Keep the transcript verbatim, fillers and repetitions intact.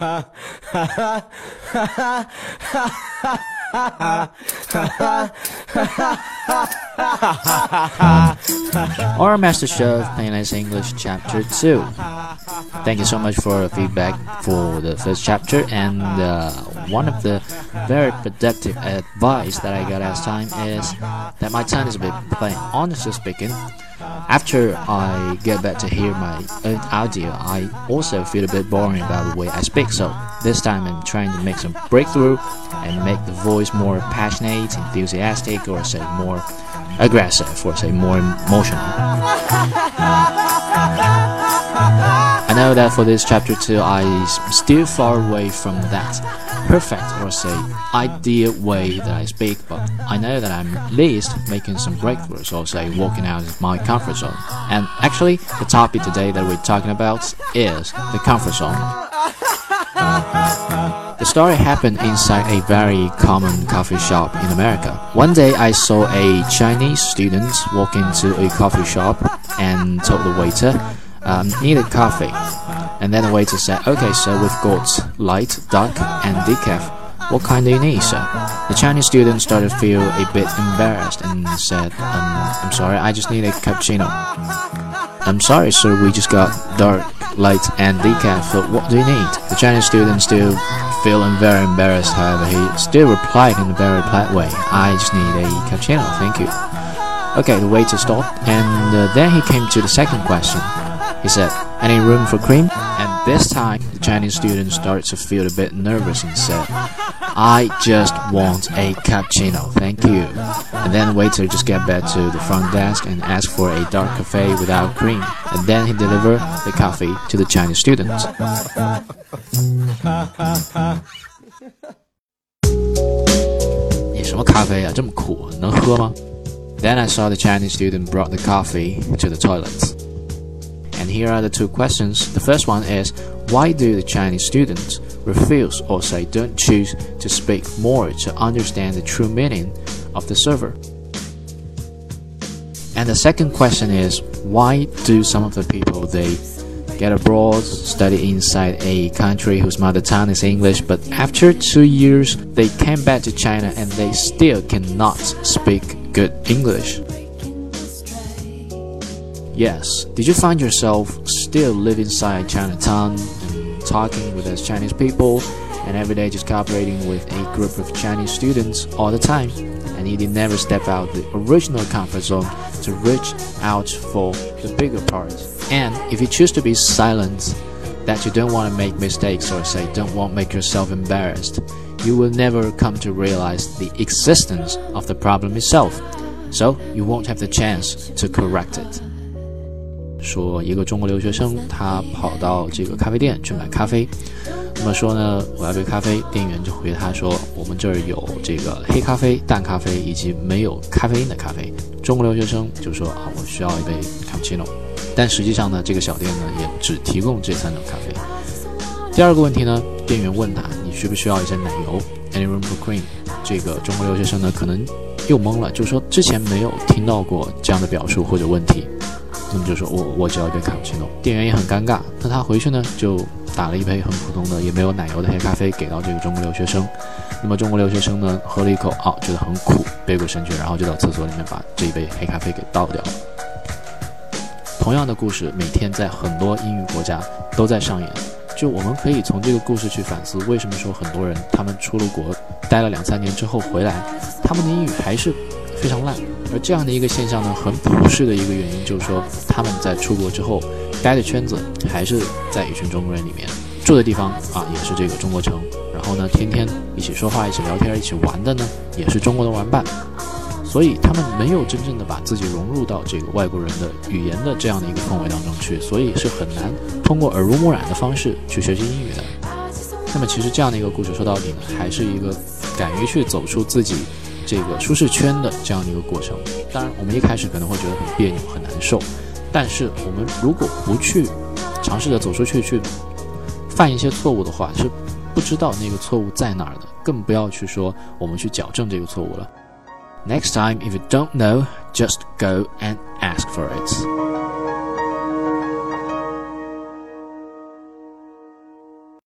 哈哈哈哈哈哈哈哈哈哈哈 Our message of Plain Nice English Chapter two. Thank you so much for feedback for the first chapter, and uh, one of the very productive advice that I got last time is that my tongue is a bit plain. Honestly speaking, after I get back to hear my own audio, I also feel a bit boring about the way I speak, so this time I'm trying to make some breakthrough and make the voice more passionate, enthusiastic, or say more aggressive, or say more emotional. I know that for this chapter two, I'm still far away from that perfect or say ideal way that I speak, but I know that I'm at least making some breakthroughs or say walking out of my comfort zone. And actually, the topic today that we're talking about is the comfort zone. The story happened inside a very common coffee shop in America. One day I saw a Chinese student walk into a coffee shop and told the waiter, um, needed coffee. And then the waiter said, okay, sir, we've got light, dark, and decaf. What kind do you need, sir? The Chinese student started to feel a bit embarrassed and said, um, I'm sorry, I just need a cappuccino. I'm sorry, sir, we just got dark, light, and decaf, so what do you need? The Chinese student still feeling very embarrassed, however, he still replied in a very polite way, I just need a cappuccino, thank you. Okay, the waiter stopped, and uh, then he came to the second question. He said, any room for cream? And this time, the Chinese student started to feel a bit nervous and said, I just want a cappuccino, thank you. And then the waiter just got back to the front desk and asked for a dark cafe without cream. And then he delivered the coffee to the Chinese student. Then I saw the Chinese student brought the coffee to the toilet. And here are the two questions. The first one is, why do the Chinese students refuse or say don't choose to speak more to understand the true meaning of the server? And the second question is, why do some of the people they get abroad, study inside a country whose mother tongue is English, but after two years they came back to China and they still cannot speak good English? Yes, did you find yourself still living inside Chinatown and talking with us Chinese people and every day just cooperating with a group of Chinese students all the time, and you did never step out the original comfort zone to reach out for the bigger part? And if you choose to be silent, that you don't want to make mistakes or say don't want to make yourself embarrassed, you will never come to realize the existence of the problem itself. So you won't have the chance to correct it. 说一个中国留学生他跑到这个咖啡店去买咖啡，那么说呢，我要杯咖啡，店员就回他说，我们这儿有这个黑咖啡、淡咖啡以及没有咖啡因的咖啡。中国留学生就说啊，我需要一杯 cappuccino。但实际上呢，这个小店呢也只提供这三种咖啡。第二个问题呢，店员问他，你需不需要一些奶油 ？Any room for cream？ 这个中国留学生呢可能又懵了，就说之前没有听到过这样的表述或者问题。那么就说我我只要一杯卡布奇诺，店员也很尴尬。那他回去呢，就打了一杯很普通的，也没有奶油的黑咖啡给到这个中国留学生。那么中国留学生呢，喝了一口啊，觉得很苦，背过身去，然后就到厕所里面把这一杯黑咖啡给倒掉了。同样的故事，每天在很多英语国家都在上演。就我们可以从这个故事去反思，为什么说很多人他们出了国，待了两三年之后回来，他们的英语还是非常烂。而这样的一个现象呢，很普世的一个原因就是说，他们在出国之后待的圈子还是在一群中国人里面，住的地方啊也是这个中国城，然后呢天天一起说话、一起聊天、一起玩的呢也是中国的玩伴，所以他们没有真正的把自己融入到这个外国人的语言的这样的一个氛围当中去，所以是很难通过耳濡目染的方式去学习英语的。那么其实这样的一个故事说到底呢，还是一个敢于去走出自己这个舒适圈的这样的一个过程。当然我们一开始可能会觉得很别扭很难受，但是我们如果不去尝试着走出去去犯一些错误的话，是不知道那个错误在哪儿的，更不要去说我们去矫正这个错误了。Next time, if you don't know, just go and ask for it.